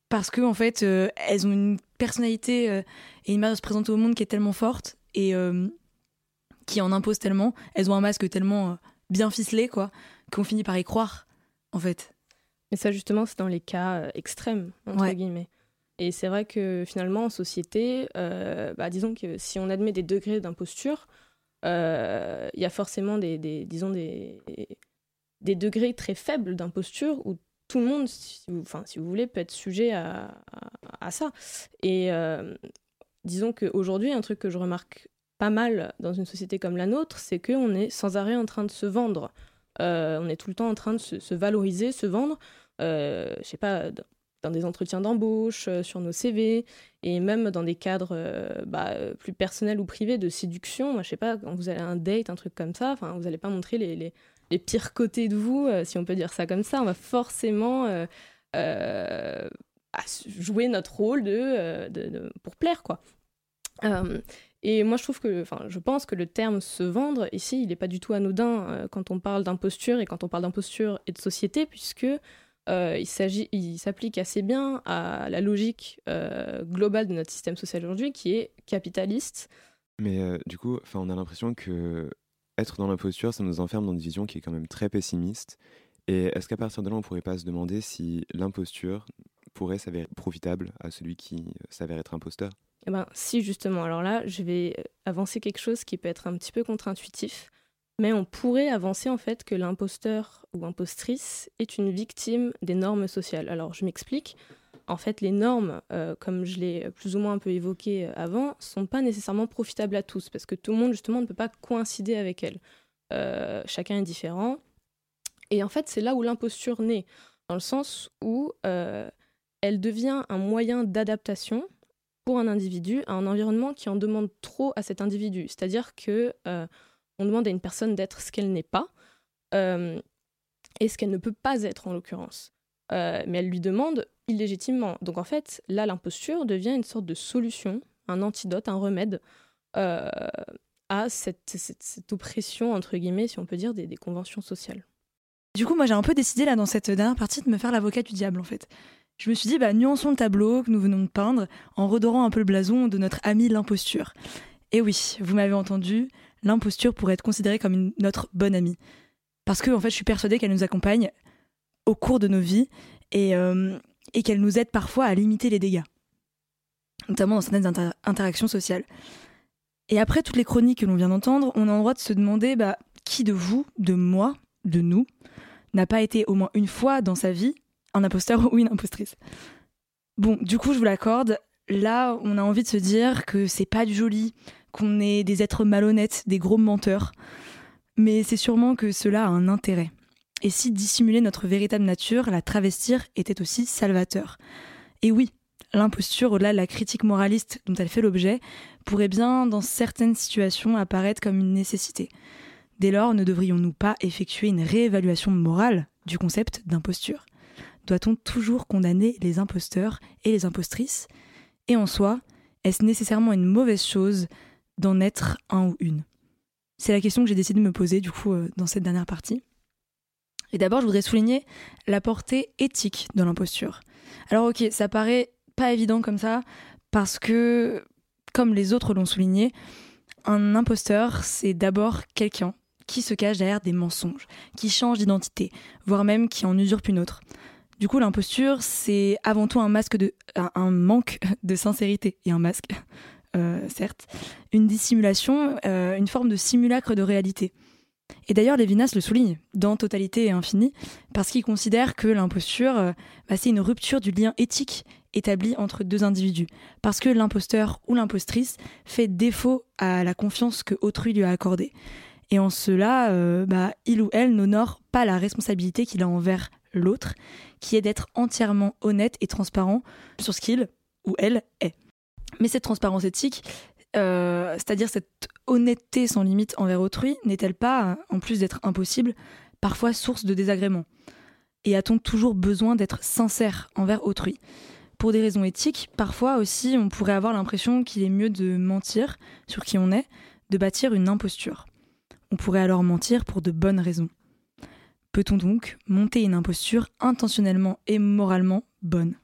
parce que, en fait, elles ont une personnalité et une manière de se présenter au monde qui est tellement forte et qui en impose tellement. Elles ont un masque tellement bien ficelé, quoi, qu'on finit par y croire, en fait. Mais ça, justement, c'est dans les cas extrêmes, entre guillemets. Et c'est vrai que, finalement, en société, disons que si on admet des degrés d'imposture... il y a forcément des degrés très faibles d'imposture où tout le monde, si vous voulez, peut être sujet à ça. Et disons qu'aujourd'hui, un truc que je remarque pas mal dans une société comme la nôtre, c'est qu'on est sans arrêt en train de se vendre. On est tout le temps en train de se valoriser, se vendre, je sais pas, dans des entretiens d'embauche, sur nos CV, et même dans des cadres plus personnels ou privés de séduction. Moi, je sais pas, quand vous allez à un date, un truc comme ça, vous n'allez pas montrer les pires côtés de vous, si on peut dire ça comme ça. On va forcément jouer notre rôle pour plaire, quoi. Et moi, je pense que le terme « se vendre », ici, il n'est pas du tout anodin quand on parle d'imposture, et quand on parle d'imposture et de société, puisque... il s'applique assez bien à la logique globale de notre système social aujourd'hui, qui est capitaliste. Mais du coup, on a l'impression que être dans l'imposture, ça nous enferme dans une vision qui est quand même très pessimiste. Et est-ce qu'à partir de là, on ne pourrait pas se demander si l'imposture pourrait s'avérer profitable à celui qui s'avère être imposteur ? Eh ben, si, justement. Alors là, je vais avancer quelque chose qui peut être un petit peu contre-intuitif. Mais on pourrait avancer en fait que l'imposteur ou impostrice est une victime des normes sociales. Alors je m'explique, en fait les normes, comme je l'ai plus ou moins un peu évoqué avant, sont pas nécessairement profitables à tous, parce que tout le monde justement ne peut pas coïncider avec elles. Chacun est différent, et en fait c'est là où l'imposture naît, dans le sens où elle devient un moyen d'adaptation pour un individu à un environnement qui en demande trop à cet individu, c'est-à-dire que... on demande à une personne d'être ce qu'elle n'est pas et ce qu'elle ne peut pas être, en l'occurrence. Mais elle lui demande illégitimement. Donc en fait, là, l'imposture devient une sorte de solution, un antidote, un remède à cette oppression, entre guillemets, si on peut dire, des conventions sociales. Du coup, moi, j'ai un peu décidé, là, dans cette dernière partie, de me faire l'avocat du diable, en fait. Je me suis dit, nuançons le tableau que nous venons de peindre en redorant un peu le blason de notre ami l'imposture. Et oui, vous m'avez entendu... L'imposture pourrait être considérée comme notre bonne amie. Parce que, en fait, je suis persuadée qu'elle nous accompagne au cours de nos vies et qu'elle nous aide parfois à limiter les dégâts, notamment dans certaines interactions sociales. Et après toutes les chroniques que l'on vient d'entendre, on a le droit de se demander qui de vous, de moi, de nous, n'a pas été au moins une fois dans sa vie un imposteur ou une impostrice. Bon, du coup, je vous l'accorde, là, on a envie de se dire que c'est pas du joli, qu'on est des êtres malhonnêtes, des gros menteurs. Mais c'est sûrement que cela a un intérêt. Et si dissimuler notre véritable nature, la travestir, était aussi salvateur. Et oui, l'imposture, au-delà de la critique moraliste dont elle fait l'objet, pourrait bien, dans certaines situations, apparaître comme une nécessité. Dès lors, ne devrions-nous pas effectuer une réévaluation morale du concept d'imposture ? Doit-on toujours condamner les imposteurs et les impostrices ? Et en soi, est-ce nécessairement une mauvaise chose d'en être un ou une ? C'est la question que j'ai décidé de me poser, du coup, dans cette dernière partie. Et d'abord, je voudrais souligner la portée éthique de l'imposture. Alors ok, ça paraît pas évident comme ça, parce que, comme les autres l'ont souligné, un imposteur, c'est d'abord quelqu'un qui se cache derrière des mensonges, qui change d'identité, voire même qui en usurpe une autre. Du coup, l'imposture, c'est avant tout un manque de sincérité et un masque, certes, une dissimulation, une forme de simulacre de réalité. Et d'ailleurs, Lévinas le souligne dans Totalité et Infini, parce qu'il considère que l'imposture, c'est une rupture du lien éthique établi entre deux individus, parce que l'imposteur ou l'impostrice fait défaut à la confiance que autrui lui a accordée. Et en cela, il ou elle n'honore pas la responsabilité qu'il a envers l'autre, qui est d'être entièrement honnête et transparent sur ce qu'il ou elle est. Mais cette transparence éthique, c'est-à-dire cette honnêteté sans limite envers autrui, n'est-elle pas, en plus d'être impossible, parfois source de désagréments ? Et a-t-on toujours besoin d'être sincère envers autrui ? Pour des raisons éthiques, parfois aussi, on pourrait avoir l'impression qu'il est mieux de mentir sur qui on est, de bâtir une imposture. On pourrait alors mentir pour de bonnes raisons. Peut-on donc monter une imposture intentionnellement et moralement bonne ?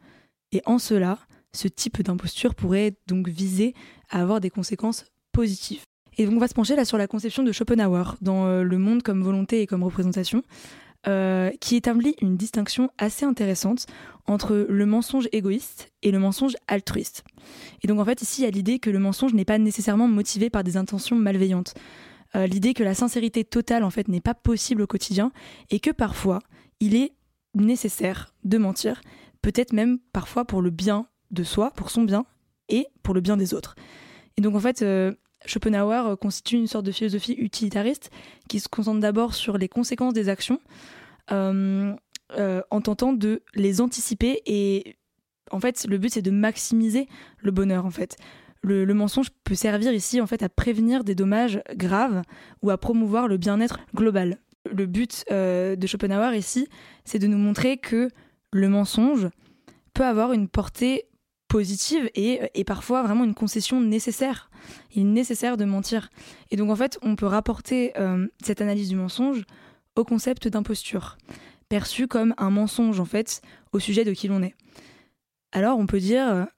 Et en cela, ce type d'imposture pourrait donc viser à avoir des conséquences positives. Et donc on va se pencher là sur la conception de Schopenhauer dans Le Monde comme volonté et comme représentation, qui établit une distinction assez intéressante entre le mensonge égoïste et le mensonge altruiste. Et donc en fait ici il y a l'idée que le mensonge n'est pas nécessairement motivé par des intentions malveillantes, l'idée que la sincérité totale en fait n'est pas possible au quotidien et que parfois il est nécessaire de mentir, peut-être même parfois pour le bien de soi, pour son bien et pour le bien des autres. Et donc en fait, Schopenhauer constitue une sorte de philosophie utilitariste qui se concentre d'abord sur les conséquences des actions en tentant de les anticiper et en fait le but c'est de maximiser le bonheur en fait. Le mensonge peut servir ici en fait à prévenir des dommages graves ou à promouvoir le bien-être global. Le but de Schopenhauer ici c'est de nous montrer que le mensonge peut avoir une portée positive et parfois vraiment une concession nécessaire. Il est nécessaire de mentir. Et donc en fait, on peut rapporter cette analyse du mensonge au concept d'imposture, perçu comme un mensonge en fait au sujet de qui l'on est. Alors on peut dire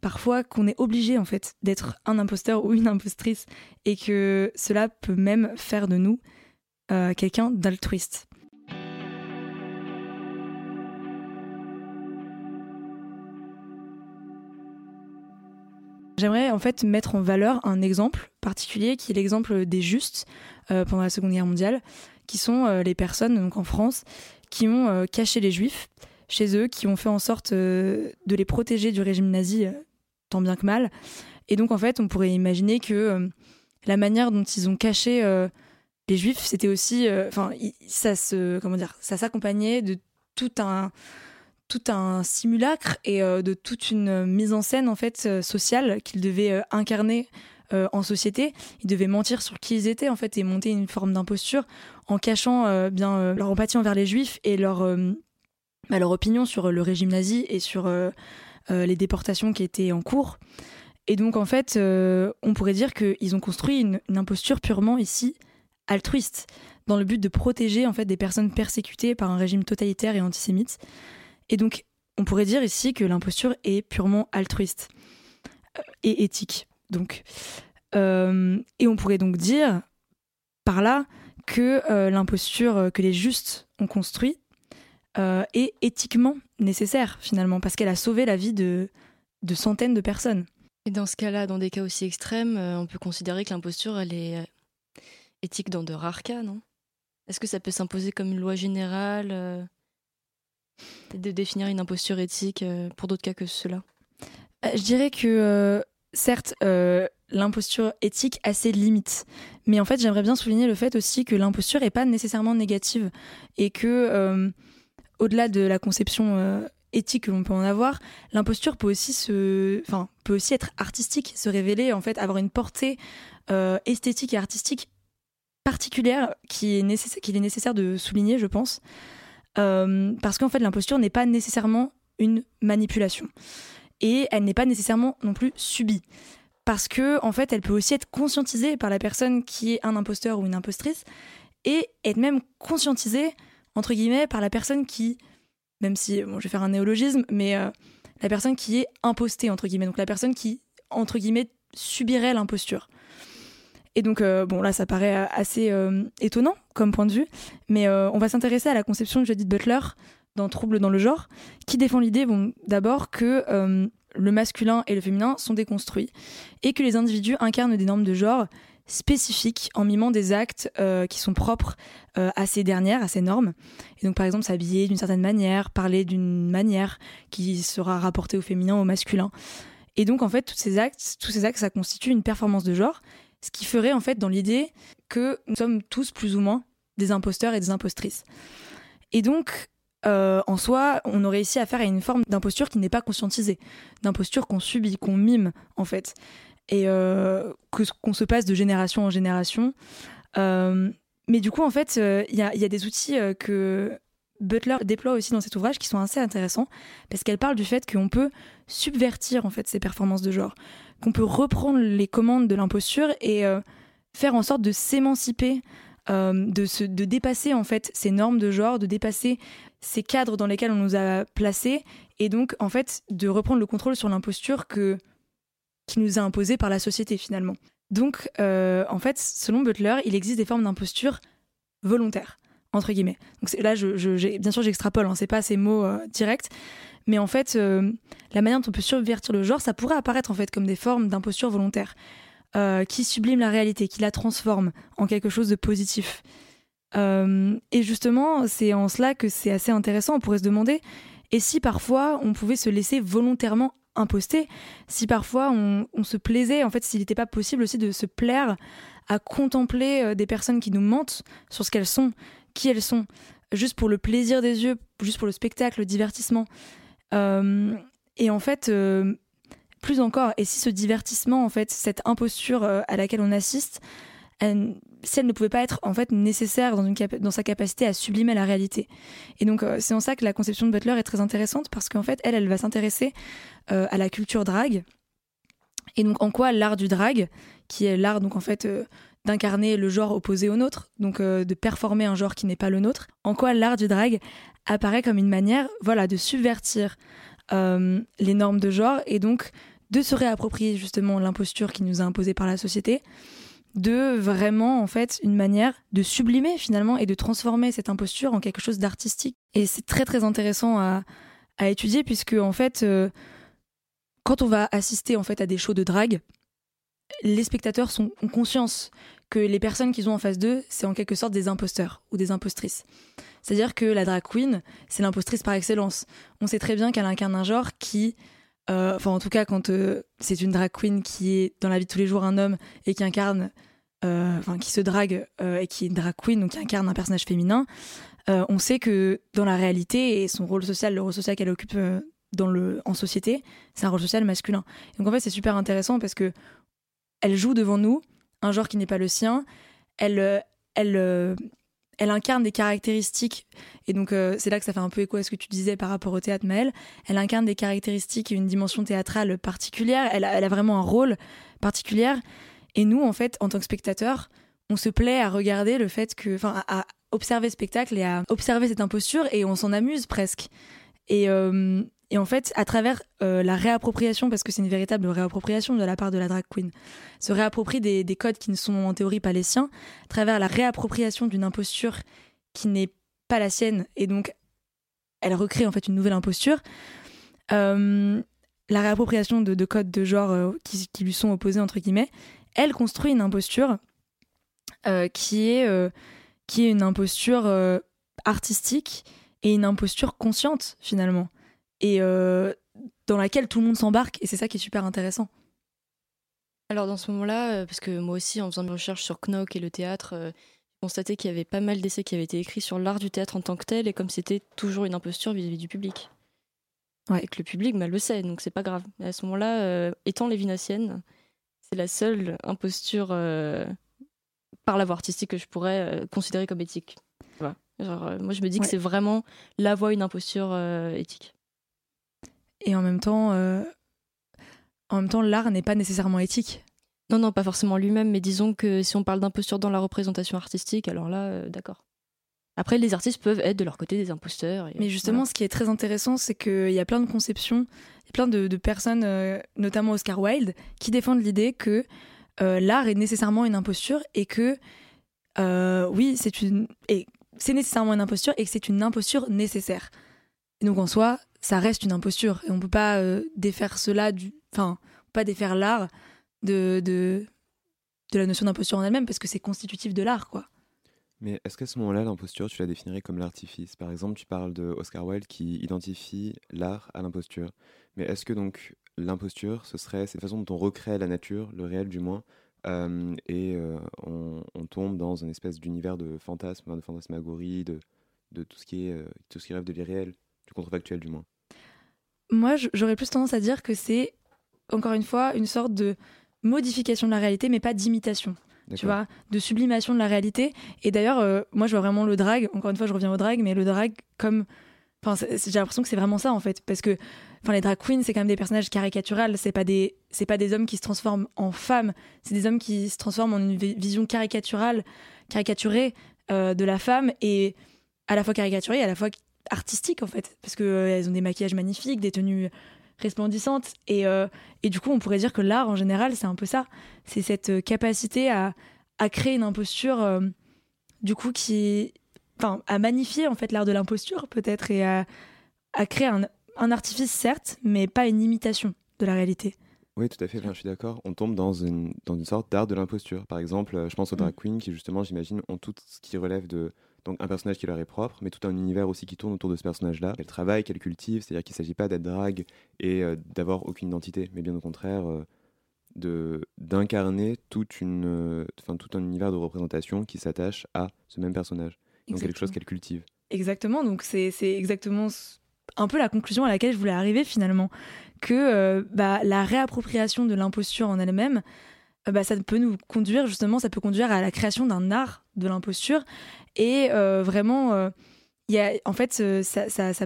parfois qu'on est obligé en fait d'être un imposteur ou une impostrice et que cela peut même faire de nous quelqu'un d'altruiste. J'aimerais en fait mettre en valeur un exemple particulier qui est l'exemple des justes pendant la Seconde Guerre mondiale, qui sont les personnes donc en France qui ont caché les Juifs chez eux, qui ont fait en sorte de les protéger du régime nazi tant bien que mal. Et donc en fait on pourrait imaginer que la manière dont ils ont caché les Juifs, c'était aussi, ça s'accompagnait de tout un simulacre et de toute une mise en scène en fait sociale qu'ils devaient incarner en société. Ils devaient mentir sur qui ils étaient en fait et monter une forme d'imposture en cachant leur empathie envers les Juifs et leur opinion sur le régime nazi et sur les déportations qui étaient en cours. Et donc en fait on pourrait dire qu'ils ont construit une imposture purement ici altruiste dans le but de protéger en fait des personnes persécutées par un régime totalitaire et antisémite. Et donc, on pourrait dire ici que l'imposture est purement altruiste et éthique. Donc. Et on pourrait donc dire, par là, que l'imposture que les justes ont construite est éthiquement nécessaire, finalement, parce qu'elle a sauvé la vie de centaines de personnes. Et dans ce cas-là, dans des cas aussi extrêmes, on peut considérer que l'imposture, elle est éthique dans de rares cas, non? Est-ce que ça peut s'imposer comme une loi générale, de définir une imposture éthique pour d'autres cas que ceux-là? Je dirais que, certes, l'imposture éthique a ses limites. Mais en fait, j'aimerais bien souligner le fait aussi que l'imposture n'est pas nécessairement négative. Et que, au-delà de la conception éthique que l'on peut en avoir, l'imposture peut aussi peut aussi être artistique, se révéler, en fait, avoir une portée esthétique et artistique particulière qu'il est nécessaire de souligner, je pense, parce qu'en fait l'imposture n'est pas nécessairement une manipulation et elle n'est pas nécessairement non plus subie, parce que en fait elle peut aussi être conscientisée par la personne qui est un imposteur ou une impostrice, et être même conscientisée entre guillemets par la personne qui, même si, bon, je vais faire un néologisme, mais la personne qui est impostée, entre guillemets, donc la personne qui, entre guillemets, subirait l'imposture. Et donc, là, ça paraît assez étonnant comme point de vue, mais on va s'intéresser à la conception de Judith Butler dans Troubles dans le genre, qui défend l'idée, d'abord que le masculin et le féminin sont déconstruits, et que les individus incarnent des normes de genre spécifiques en mimant des actes qui sont propres à ces dernières, à ces normes. Et donc par exemple s'habiller d'une certaine manière, parler d'une manière qui sera rapportée au féminin, au masculin. Et donc en fait tous ces actes, ça constitue une performance de genre, ce qui ferait en fait dans l'idée que nous sommes tous plus ou moins des imposteurs et des impostrices. Et donc en soi, on aurait ici affaire à une forme d'imposture qui n'est pas conscientisée, d'imposture qu'on subit, qu'on mime en fait. Et qu'on se passe de génération en génération. Mais du coup, en fait, il y a des outils que Butler déploie aussi dans cet ouvrage qui sont assez intéressants, parce qu'elle parle du fait qu'on peut subvertir en fait, ces performances de genre, qu'on peut reprendre les commandes de l'imposture et faire en sorte de s'émanciper, de dépasser en fait, ces normes de genre, de dépasser ces cadres dans lesquels on nous a placés, et donc en fait, de reprendre le contrôle sur l'imposture qui nous est imposé par la société finalement. Donc en fait, selon Butler, il existe des formes d'imposture volontaires, entre guillemets. Donc là, bien sûr, j'extrapole, c'est pas ces mots directs, mais en fait, la manière dont on peut subvertir le genre, ça pourrait apparaître en fait comme des formes d'imposture volontaire qui subliment la réalité, qui la transforme en quelque chose de positif. Et justement, c'est en cela que c'est assez intéressant. On pourrait se demander, et si parfois on pouvait se laisser volontairement imposté, si parfois on se plaisait, en fait, s'il n'était pas possible aussi de se plaire à contempler des personnes qui nous mentent sur ce qu'elles sont, qui elles sont, juste pour le plaisir des yeux, juste pour le spectacle, le divertissement. Et en fait, plus encore, et si ce divertissement, en fait, cette imposture à laquelle on assiste, si elle ne pouvait pas être en fait nécessaire dans sa capacité à sublimer la réalité. Et donc c'est en ça que la conception de Butler est très intéressante, parce qu'en fait elle va s'intéresser à la culture drague, et donc en quoi l'art du drague, qui est l'art donc en fait d'incarner le genre opposé au nôtre, donc de performer un genre qui n'est pas le nôtre, en quoi l'art du drague apparaît comme une manière de subvertir les normes de genre, et donc de se réapproprier justement l'imposture qui nous est imposée par la société, de vraiment, en fait, une manière de sublimer, finalement, et de transformer cette imposture en quelque chose d'artistique. Et c'est très, très intéressant à étudier, puisque, en fait, quand on va assister, en fait, à des shows de drague, les spectateurs ont conscience que les personnes qu'ils ont en face d'eux, c'est en quelque sorte des imposteurs ou des impostrices. C'est-à-dire que la drag queen, c'est l'impostrice par excellence. On sait très bien qu'elle incarne un genre qui... en tout cas, quand c'est une drag queen qui est dans la vie de tous les jours un homme et qui incarne, qui se drague et qui est une drag queen, donc qui incarne un personnage féminin, on sait que dans la réalité et son rôle social, le rôle social qu'elle occupe en société, c'est un rôle social masculin. Et donc en fait, c'est super intéressant parce que elle joue devant nous un genre qui n'est pas le sien. Elle incarne des caractéristiques, et donc c'est là que ça fait un peu écho à ce que tu disais par rapport au théâtre, Maëlle. Elle incarne des caractéristiques et une dimension théâtrale particulière, elle a vraiment un rôle particulier, et nous, en fait, en tant que spectateurs, on se plaît à regarder le fait que... Enfin, à observer le spectacle et à observer cette imposture, et on s'en amuse presque. Et en fait, à travers la réappropriation, parce que c'est une véritable réappropriation de la part de la drag queen, se réapproprie des codes qui ne sont en théorie pas les siens, à travers la réappropriation d'une imposture qui n'est pas la sienne, et donc elle recrée en fait une nouvelle imposture, la réappropriation de codes de genre qui lui sont opposés, entre guillemets, elle construit une imposture qui est une imposture artistique et une imposture consciente, finalement, et dans laquelle tout le monde s'embarque, et c'est ça qui est super intéressant. Alors dans ce moment-là, parce que moi aussi, en faisant mes recherches sur Knock et le théâtre, j'ai constaté qu'il y avait pas mal d'essais qui avaient été écrits sur l'art du théâtre en tant que tel, et comme c'était toujours une imposture vis-à-vis du public. Ouais. Et que le public le sait, donc c'est pas grave. Mais à ce moment-là, étant lévinassienne, c'est la seule imposture par la voie artistique que je pourrais considérer comme éthique. Voilà. Genre, moi je me dis que c'est vraiment la voie, une imposture éthique. Et en même temps, l'art n'est pas nécessairement éthique. Non, pas forcément lui-même, mais disons que si on parle d'imposture dans la représentation artistique, alors là, d'accord. Après, les artistes peuvent être de leur côté des imposteurs. Mais justement, voilà. Ce qui est très intéressant, c'est qu'il y a plein de conceptions, il y a plein de personnes, notamment Oscar Wilde, qui défendent l'idée que l'art est nécessairement une imposture et que, c'est nécessairement une imposture et que c'est une imposture nécessaire. Et donc en soi, ça reste une imposture et on peut pas défaire cela l'art de la notion d'imposture en elle-même parce que c'est constitutif de l'art, quoi. Mais est-ce qu'à ce moment-là, l'imposture, tu la définirais comme l'artifice ? Par exemple, tu parles de Oscar Wilde qui identifie l'art à l'imposture. Mais est-ce que donc l'imposture, ce serait cette façon dont on recrée la nature, le réel du moins, on tombe dans une espèce d'univers de fantasmes, de fantasmagorie, de tout ce qui rêve de l'irréel, du contrefactuel du moins. Moi, j'aurais plus tendance à dire que c'est, encore une fois, une sorte de modification de la réalité, mais pas d'imitation, d'accord. Tu vois, de sublimation de la réalité. Et d'ailleurs, moi, je vois vraiment le drag, encore une fois, je reviens au drag, mais le drag comme... j'ai l'impression que c'est vraiment ça, en fait, parce que les drag queens, c'est quand même des personnages caricaturales, c'est pas des hommes qui se transforment en femmes, c'est des hommes qui se transforment en une vision caricaturée de la femme, et à la fois caricaturée, à la fois artistique, en fait, parce qu'elles ont des maquillages magnifiques, des tenues resplendissantes, et du coup, on pourrait dire que l'art, en général, c'est un peu ça, c'est cette capacité à créer une imposture, du coup, qui... à magnifier en fait l'art de l'imposture peut-être et à créer un artifice certes, mais pas une imitation de la réalité. Oui, tout à fait, je suis d'accord. On tombe dans une sorte d'art de l'imposture. Par exemple, je pense aux drag queens qui justement, j'imagine, ont tout ce qui relève de donc un personnage qui leur est propre, mais tout un univers aussi qui tourne autour de ce personnage-là, qu'elles travaillent, qu'elles cultivent, c'est-à-dire qu'il ne s'agit pas d'être drague et d'avoir aucune identité, mais bien au contraire d'incarner tout un univers de représentation qui s'attache à ce même personnage. Donc exactement. Quelque chose qu'elle cultive. Exactement, donc c'est exactement un peu la conclusion à laquelle je voulais arriver finalement, que la réappropriation de l'imposture en elle-même, ça peut conduire à la création d'un art de l'imposture, et ça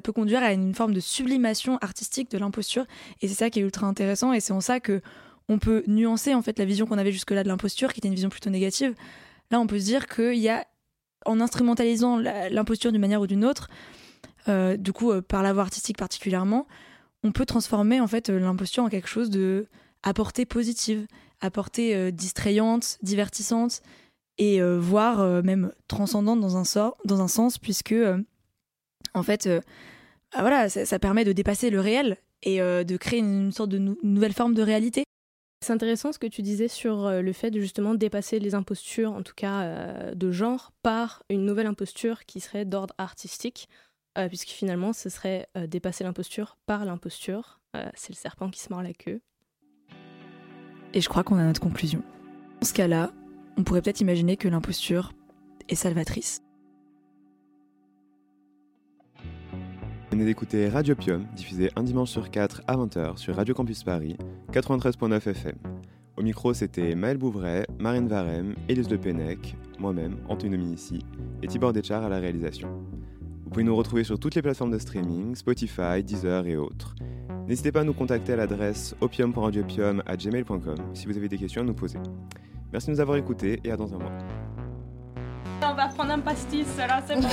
peut conduire à une forme de sublimation artistique de l'imposture, et c'est ça qui est ultra intéressant, et c'est en ça que on peut nuancer en fait la vision qu'on avait jusque-là de l'imposture, qui était une vision plutôt négative. Là on peut se dire qu'il y a, en instrumentalisant l'imposture d'une manière ou d'une autre, par la voie artistique particulièrement, on peut transformer en fait l'imposture en quelque chose de à portée positive, à portée distrayante, divertissante et voire même transcendante dans un sens, puisque ça permet de dépasser le réel et de créer une sorte de nouvelle forme de réalité. C'est intéressant ce que tu disais sur le fait de justement dépasser les impostures, en tout cas de genre, par une nouvelle imposture qui serait d'ordre artistique, puisque finalement ce serait dépasser l'imposture par l'imposture. C'est le serpent qui se mord la queue. Et je crois qu'on a notre conclusion. Dans ce cas-là, on pourrait peut-être imaginer que l'imposture est salvatrice. Vous venez d'écouter Radiopium, diffusé un dimanche sur 4 à 20h sur Radio Campus Paris, 93.9 FM. Au micro, c'était Maëlle Bouvret, Marine Varem, Élise Le Pennec, moi-même, Anthony Dominici, et Tibor Deschard à la réalisation. Vous pouvez nous retrouver sur toutes les plateformes de streaming, Spotify, Deezer et autres. N'hésitez pas à nous contacter à l'adresse opium.radiopium@gmail.com si vous avez des questions à nous poser. Merci de nous avoir écoutés et à dans un mois. On va prendre un pastis, là, c'est bon.